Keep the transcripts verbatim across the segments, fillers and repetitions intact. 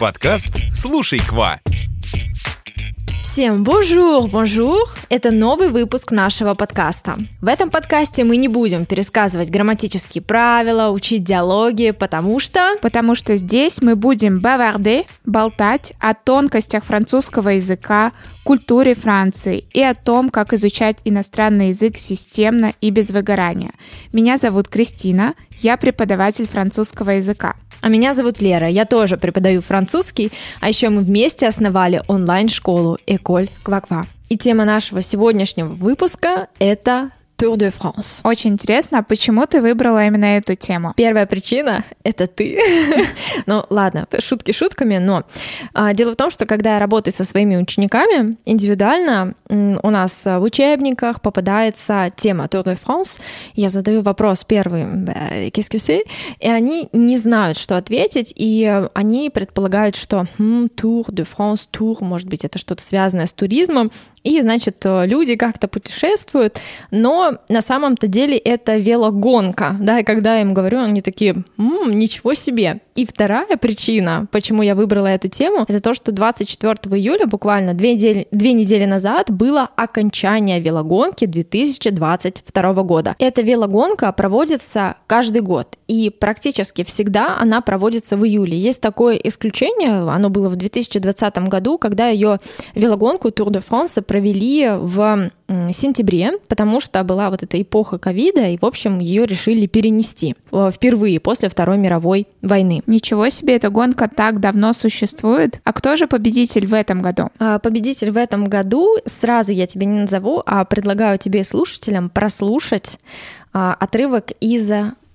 Подкаст «Слушай, Ква». Всем бонжур, бонжур! Это новый выпуск нашего подкаста. В этом подкасте мы не будем пересказывать грамматические правила, учить диалоги, потому что... Потому что здесь мы будем баварде, болтать о тонкостях французского языка, культуре Франции и о том, как изучать иностранный язык системно и без выгорания. Меня зовут Кристина, я преподаватель французского языка. А меня зовут Лера, я тоже преподаю французский, а еще мы вместе основали онлайн-школу «Эколь Кваква». И тема нашего сегодняшнего выпуска – это «Tour de France». Очень интересно, почему ты выбрала именно эту тему? Первая причина – это ты. Ну ладно, шутки шутками, но дело в том, что когда я работаю со своими учениками индивидуально, у нас в учебниках попадается тема «Tour de France». Я задаю вопрос первый «Qu'est-ce que c'est?» и они не знают, что ответить, и они предполагают, что «Tour de France», «Tour», может быть, это что-то связанное с туризмом, и, значит, люди как-то путешествуют, но на самом-то деле это велогонка, да, и когда я им говорю, они такие, «Ммм, ничего себе». И вторая причина, почему я выбрала эту тему, это то, что двадцать четвёртого июля, буквально две недели, две недели назад, было окончание велогонки две тысячи двадцать второго года. Эта велогонка проводится каждый год, и практически всегда она проводится в июле. Есть такое исключение, оно было в две тысячи двадцатом году, когда ее велогонку Tour de France провели в сентябре, потому что была вот эта эпоха ковида, и, в общем, ее решили перенести впервые после Второй мировой войны. Ничего себе, эта гонка так давно существует. А кто же победитель в этом году? А, победитель в этом году сразу я тебе не назову, а предлагаю тебе и слушателям прослушать а, отрывок из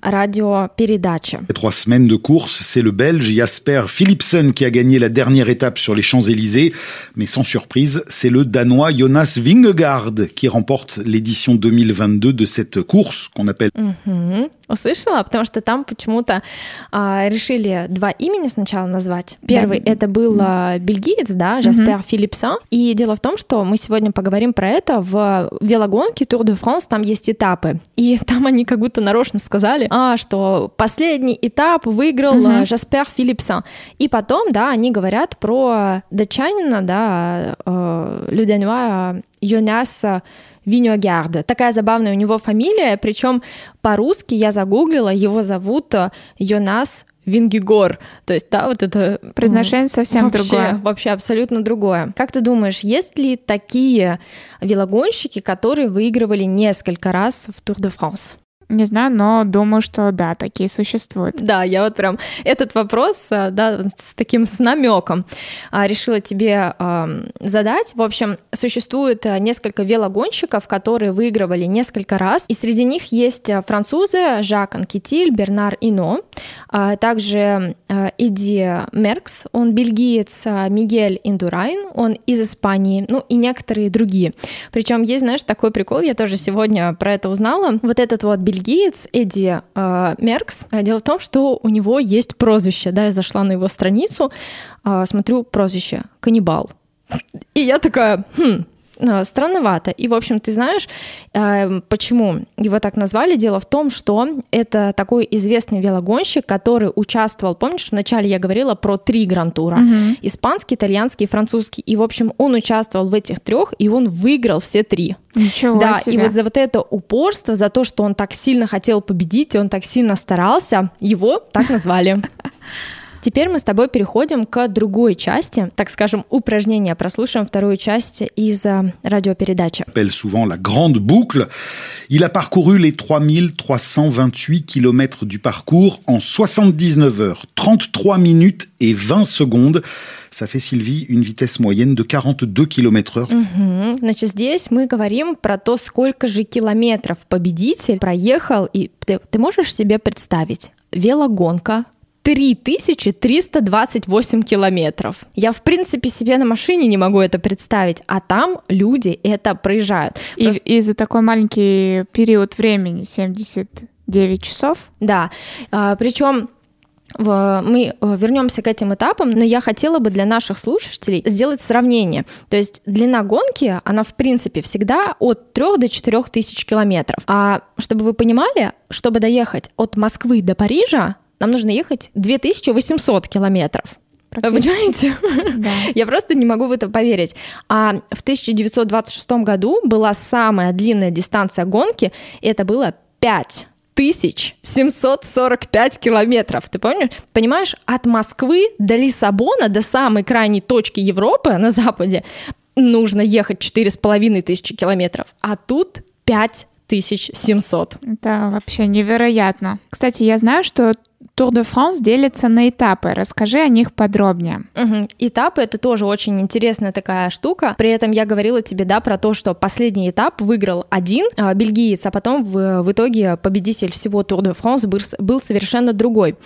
радиопередачи. Trois semaines de course, c'est le Belge Jasper Philipsen qui a gagné la dernière étape sur les Champs-Élysées, mais sans surprise, c'est le Danois Jonas Vingegaard qui remporte l'édition две тысячи двадцать второго de cette course qu'on appelle. Угу. Услышала, потому что там почему-то а, решили два имени сначала назвать. Первый да. это был mm. бельгиец, да, Jasper Philipsen. Mm-hmm. И дело в том, что мы сегодня поговорим про это в велогонке Tour de France, там есть этапы, и там они как будто нарочно сказали. А, что последний этап выиграл uh-huh. Жаспер Филипсен. И потом, да, они говорят про датчанина, да, Люденуа Йонаса Виньогярда. Такая забавная у него фамилия, причем по-русски я загуглила, его зовут Йонас Вингегор. То есть, да, вот это... Произношение совсем вообще, другое. Вообще абсолютно другое. Как ты думаешь, есть ли такие велогонщики, которые выигрывали несколько раз в Tour de France? Не знаю, но думаю, что да, такие существуют. Да, я вот прям этот вопрос, да, с таким с намеком решила тебе э, задать. В общем, существует несколько велогонщиков, которые выигрывали несколько раз, и среди них есть французы Жак Анкетиль, Бернар Ино, а также Эдди Меркс, он бельгиец, Мигель Индурайн, он из Испании, ну и некоторые другие. Причем есть, знаешь, такой прикол, я тоже сегодня про это узнала. Вот этот вот бельгиец Бельгиец Эдди э, Меркс. Дело в том, что у него есть прозвище. Да, я зашла на его страницу, э, смотрю прозвище «Каннибал». И я такая, хм, странновато. И, в общем, ты знаешь, э, почему его так назвали? Дело в том, что это такой известный велогонщик, который участвовал, помнишь, вначале я говорила про три гран-тура. Mm-hmm. Испанский, итальянский и французский. И, в общем, он участвовал в этих трех, и он выиграл все три. Ничего да, себе. И вот за вот это упорство, за то, что он так сильно хотел победить, и он так сильно старался, его так назвали. Теперь мы с тобой переходим к другой части, так скажем, упражнения. Прослушаем вторую часть из радиопередачи. Appelle souvent la grande boucle. Il a parcouru les trois mille trois cent vingt-huit kilomètres du parcours en soixante-dix-neuf heures, тридцать три минуты et vingt secondes. Ça fait, Sylvie, une vitesse moyenne de quarante-deux kilomètres heure. Угу. Значит, здесь мы говорим про то, сколько же километров победитель проехал. И ты, ты можешь себе представить? Велогонка. три тысячи триста двадцать восемь километров. Я, в принципе, себе на машине не могу это представить, а там люди это проезжают. И, Просто... и за такой маленький период времени, семьдесят девять часов. Да, а, причем... мы вернемся к этим этапам, но я хотела бы для наших слушателей сделать сравнение. То есть длина гонки, она в принципе всегда от трёх до четырёх тысяч километров. А чтобы вы понимали, чтобы доехать от Москвы до Парижа, нам нужно ехать две тысячи восемьсот километров. Понимаете? Да. Я просто не могу в это поверить. А в тысяча девятьсот двадцать шестом году была самая длинная дистанция гонки, это было пять тысяч семьсот сорок пять километров. Ты помнишь? Понимаешь, от Москвы до Лиссабона, до самой крайней точки Европы на западе, нужно ехать четыре с половиной тысячи километров, а тут пять тысяч семьсот. Это вообще невероятно. Кстати, я знаю, что Tour de France делится на этапы. Расскажи о них подробнее. Угу. Этапы — это тоже очень интересная такая штука. При этом я говорила тебе, да, про то, что последний этап выиграл один э, бельгиец, а потом в, в итоге победитель всего Tour de France был, был совершенно другой.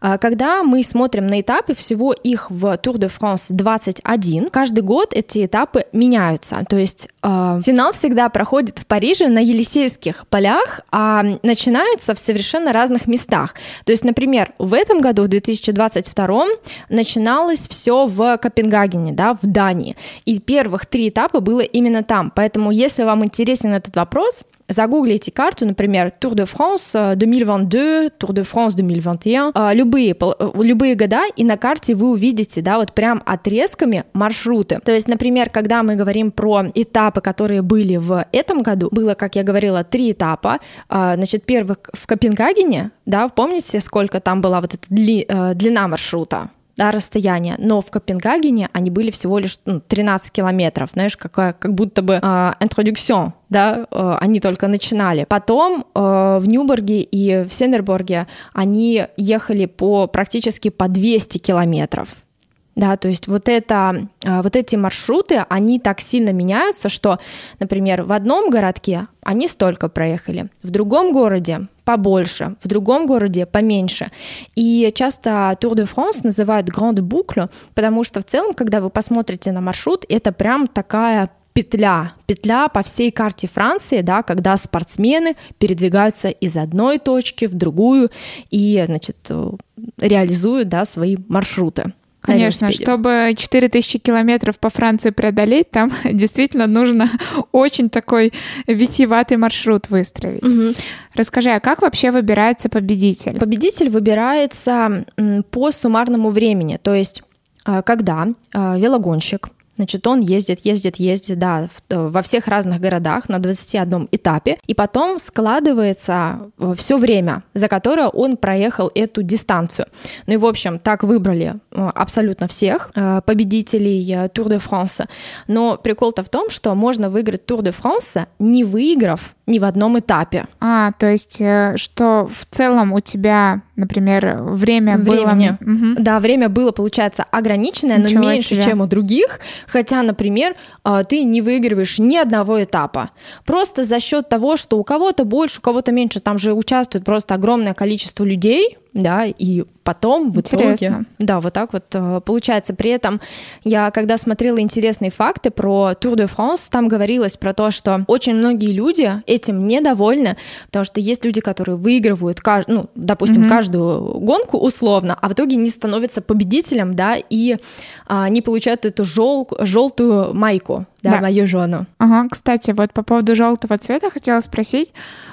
Э, когда мы смотрим на этапы, всего их в Tour de France двадцать один. Каждый год эти этапы меняются. То есть э, финал всегда проходит в Париже на Елисейских полях, а начинается в совершенно разных местах. То есть, например, Например, в этом году, в две тысячи двадцать втором, начиналось все в Копенгагене, да, в Дании. И первых три этапа было именно там. Поэтому, если вам интересен этот вопрос, загуглите карту, например, Tour de France две тысячи двадцать два, Tour de France две тысячи двадцать один, любые, любые года, и на карте вы увидите, да, вот прям отрезками маршруты. То есть, например, когда мы говорим про этапы, которые были в этом году, было, как я говорила, три этапа. Значит, первый в Копенгагене, да, помните, сколько там была вот эта дли, длина маршрута? Да, расстояние, но в Копенгагене они были всего лишь ну, тринадцать километров, знаешь, как, как будто бы introduction, э, да, э, они только начинали. Потом э, в Нюрнберге и в Сенерборге они ехали по, практически по двести километров. Да, то есть вот, это, вот эти маршруты, они так сильно меняются, что, например, в одном городке они столько проехали, в другом городе побольше, в другом городе поменьше. И часто Tour de France называют Grande Boucle, потому что в целом, когда вы посмотрите на маршрут, это прям такая петля, петля по всей карте Франции, да, когда спортсмены передвигаются из одной точки в другую и, значит, реализуют, да, свои маршруты. Конечно, чтобы четыре тысячи километров по Франции преодолеть, там действительно нужно очень такой витиеватый маршрут выстроить. Угу. Расскажи, а как вообще выбирается победитель? Победитель выбирается по суммарному времени, то есть когда велогонщик, значит, он ездит, ездит, ездит, да, во всех разных городах на двадцати одном этапе, и потом складывается все время, за которое он проехал эту дистанцию. Ну и, в общем, так выбрали абсолютно всех победителей Tour de France. Но прикол-то в том, что можно выиграть Tour de France, не выиграв ни в одном этапе. А, то есть, что в целом у тебя, например, время Времени. было... Угу. Да, время было, получается, ограниченное, но Ничего меньше, себе. чем у других, хотя, например, ты не выигрываешь ни одного этапа. Просто за счет того, что у кого-то больше, у кого-то меньше, там же участвует просто огромное количество людей, да, и потом в Интересно. итоге... Да, вот так вот получается. При этом я, когда смотрела интересные факты про Tour de France, там говорилось про то, что очень многие люди этим недовольны, потому что есть люди, которые выигрывают, ну, допустим, mm-hmm. каждую гонку условно, а в итоге не становятся победителем, да, и а, не получают эту жел... желтую майку. Да, да, мою жену. Ага, кстати, вот по поводу желтого цвета хотела спросить.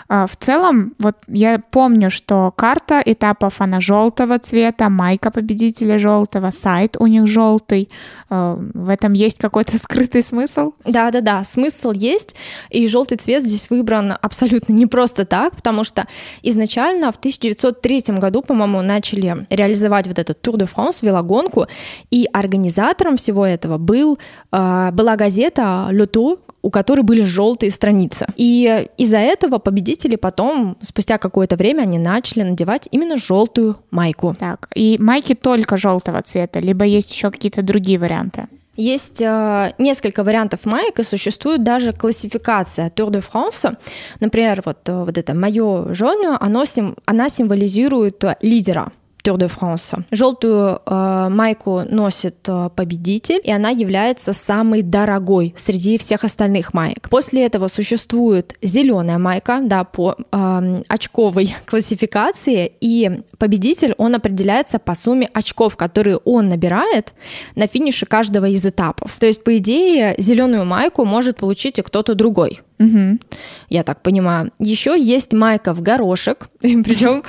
В целом, вот я помню, что карта этапов, она желтого цвета, майка победителя желтого, сайт у них желтый. В этом есть какой-то скрытый смысл? Да-да-да, смысл есть, и желтый цвет здесь выбран абсолютно не просто так, потому что изначально в тысяча девятьсот третьем году, по-моему, начали реализовать вот этот Tour de France, велогонку, и организатором всего этого был, была газета «Le Tour», у которой были желтые страницы. И из-за этого победители потом, спустя какое-то время, они начали надевать именно желтую майку. Так, и майки только желтого цвета, либо есть еще какие-то другие варианты? Есть э, несколько вариантов маек, и существует даже классификация Tour de France. Например, вот, вот это «Моё жёное», оно сим, она символизирует лидера Tour de France. Желтую э, майку носит э, победитель, и она является самой дорогой среди всех остальных маек. После этого существует зеленая майка, да, по э, очковой классификации, и победитель, он определяется по сумме очков, которые он набирает на финише каждого из этапов. То есть, по идее, зеленую майку может получить и кто-то другой. Угу. Я так понимаю. Еще есть майка в горошек, причем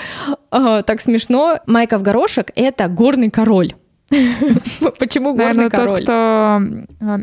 так смешно, майка в горошек — это горный король. Почему горный король? Тот, кто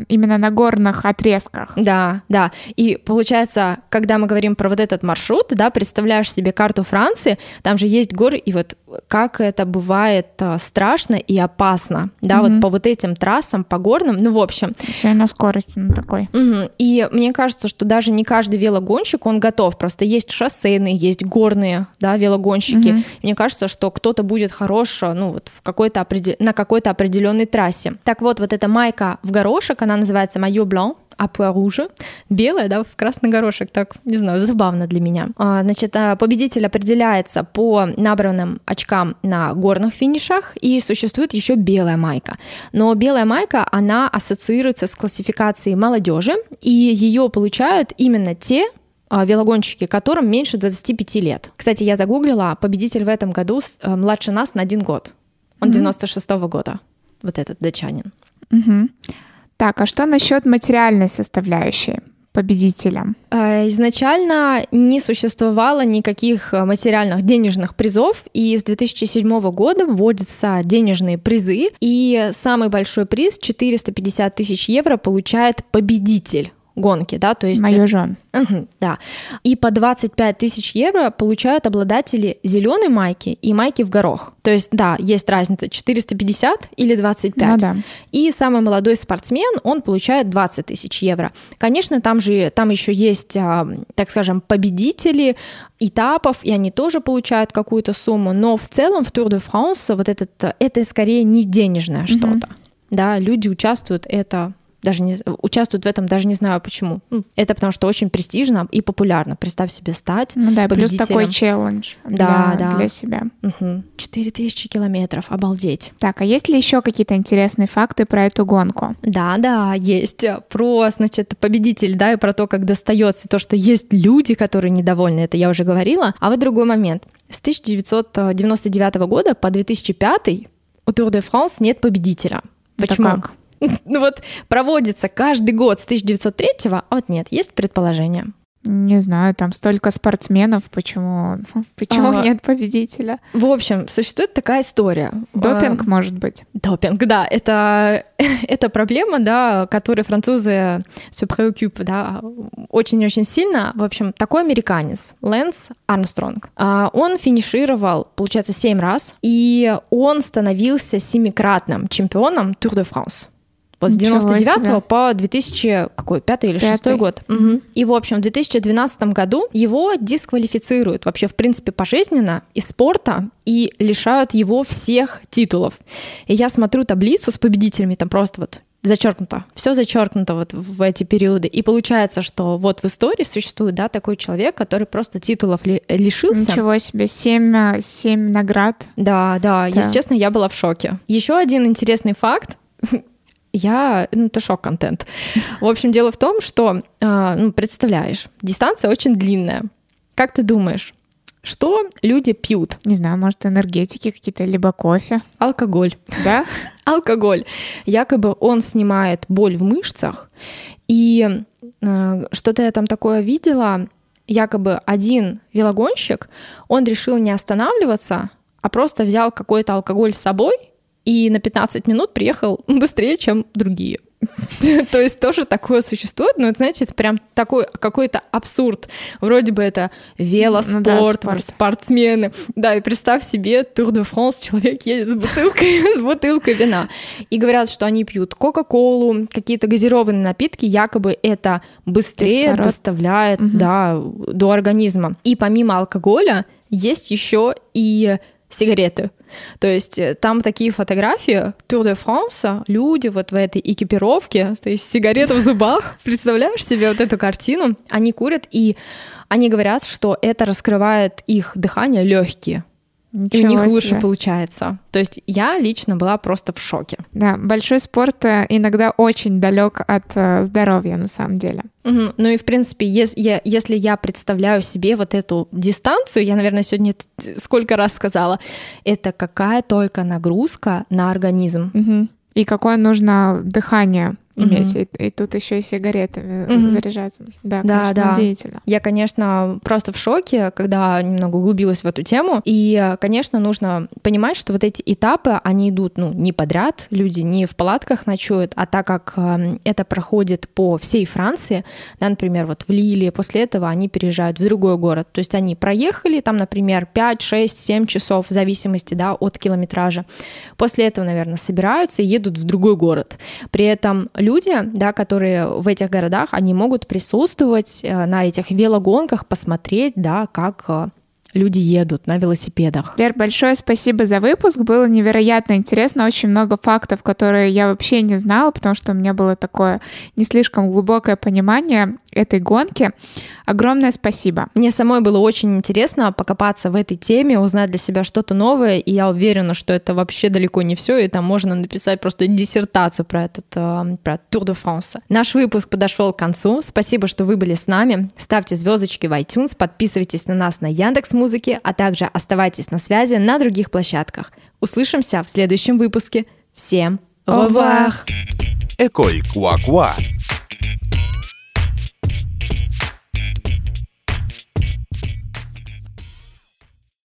именно на горных отрезках. Да, да. И получается, когда мы говорим про вот этот маршрут, да, представляешь себе карту Франции, там же есть горы, и вот как это бывает страшно и опасно, да, вот по вот этим трассам, по горным, ну, в общем. Еще и на скорости на такой. И мне кажется, что даже не каждый велогонщик, он готов. Просто есть шоссейные, есть горные, да, велогонщики. Мне кажется, что кто-то будет хорош, ну, вот в какой-то определенной, на какой какой-то определенной трассе. Так вот, вот эта майка в горошек, она называется «Maillot blanc», а «Пуэруже» — белая, да, в красный горошек, так, не знаю, забавно для меня. Значит, победитель определяется по набранным очкам на горных финишах, и существует еще белая майка. Но белая майка, она ассоциируется с классификацией молодежи, и ее получают именно те велогонщики, которым меньше двадцати пяти лет. Кстати, я загуглила, победитель в этом году младше нас на один год. Он девяносто шестого года, вот этот датчанин. Угу. Так, а что насчет материальной составляющей победителя? Изначально не существовало никаких материальных денежных призов, и с две тысячи седьмого года вводятся денежные призы, и самый большой приз — четыреста пятьдесят тысяч евро получает победитель гонки, да, то есть... Моё жен. Угу, да. И по двадцать пять тысяч евро получают обладатели зеленой майки и майки в горох. То есть, да, есть разница четыреста пятьдесят или двадцать пять. Ну, да. И самый молодой спортсмен, он получает двадцать тысяч евро. Конечно, там же, там еще есть, так скажем, победители этапов, и они тоже получают какую-то сумму, но в целом в Tour de France вот этот, это скорее не денежное угу. что-то. Да, люди участвуют, это... Даже не, участвуют в этом, даже не знаю почему. Это потому что очень престижно и популярно. Представь себе стать ну да, победителем. Плюс такой челлендж для, да, да. для себя. Угу. четыре тысячи километров, обалдеть. Так, а есть ли еще какие-то интересные факты про эту гонку? Да, да, есть. Про, значит, победитель, да, и про то, как достается, то, что есть люди, которые недовольны, это я уже говорила. А вот другой момент. С тысяча девятьсот девяносто девятого года по две тысячи пятый у Tour de France нет победителя. Почему? Это как? Ну вот, проводится каждый год с тысяча девятьсот третьего, а вот нет, есть предположение. Не знаю, там столько спортсменов, почему, почему а, нет победителя? В общем, существует такая история. Допинг, а, может быть. Допинг, да, это, это проблема, да, которой французы se préoccupent, да, очень-очень сильно. В общем, такой американец, Лэнс Армстронг, он финишировал, получается, семь раз, и он становился семикратным чемпионом Tour de France. Вот с девяносто девятого по две тысячи пятый или две тысячи шестой год. Угу. И, в общем, в две тысячи двенадцатом году его дисквалифицируют вообще, в принципе, пожизненно из спорта и лишают его всех титулов. И я смотрю таблицу с победителями, там просто вот зачеркнуто, все зачеркнуто вот в эти периоды. И получается, что вот в истории существует, да, такой человек, который просто титулов ли, лишился. Ничего себе, семь, семь наград. Да, да, да, если честно, я была в шоке. Еще один интересный факт. Я... Ну, это шок-контент. В общем, дело в том, что, э, ну, представляешь, дистанция очень длинная. Как ты думаешь, что люди пьют? Не знаю, может, энергетики какие-то, либо кофе. Алкоголь. Да? Алкоголь. Якобы он снимает боль в мышцах. И э, что-то я там такое видела. Якобы один велогонщик, он решил не останавливаться, а просто взял какой-то алкоголь с собой и на пятнадцать минут приехал быстрее, чем другие. То есть тоже такое существует, но, знаете, это прям такой какой-то абсурд. Вроде бы это велоспорт, спортсмены. Да, и представь себе, Tour de France, человек едет с бутылкой, с бутылкой вина. И говорят, что они пьют кока-колу, какие-то газированные напитки, якобы это быстрее доставляет до организма. И помимо алкоголя есть еще и сигареты. То есть там такие фотографии Tour de France, люди вот в этой экипировке, то есть сигарета в зубах, представляешь себе вот эту картину? Они курят, и они говорят, что это раскрывает их дыхание, легкие. Ничего и у них себе. Лучше получается. То есть я лично была просто в шоке. Да, большой спорт иногда очень далек от здоровья, на самом деле. Угу. Ну и, в принципе, если, если я представляю себе вот эту дистанцию, я, наверное, сегодня сколько раз сказала, это какая только нагрузка на организм. Угу. И какое нужно дыхание иметь, угу. и, и тут еще и сигаретами угу. заряжаться. Да, да, конечно, да. Удивительно. Я, конечно, просто в шоке, когда немного углубилась в эту тему, и, конечно, нужно понимать, что вот эти этапы, они идут, ну, не подряд, люди не в палатках ночуют, а так как это проходит по всей Франции, да, например, вот в Лиле, после этого они переезжают в другой город, то есть они проехали там, например, пять, шесть, семь часов, в зависимости, да, от километража, после этого, наверное, собираются и едут в другой город, при этом люди, да, которые в этих городах, они могут присутствовать на этих велогонках, посмотреть, да, как люди едут на велосипедах. Лер, большое спасибо за выпуск, было невероятно интересно, очень много фактов, которые я вообще не знала, потому что у меня было такое не слишком глубокое понимание этой гонки. Огромное спасибо. Мне самой было очень интересно покопаться в этой теме, узнать для себя что-то новое, и я уверена, что это вообще далеко не все, и там можно написать просто диссертацию про этот, про Tour de France. Наш выпуск подошел к концу, спасибо, что вы были с нами, ставьте звездочки в iTunes, подписывайтесь на нас на Яндекс.Музыке, а также оставайтесь на связи на других площадках. Услышимся в следующем выпуске. Всем au revoir!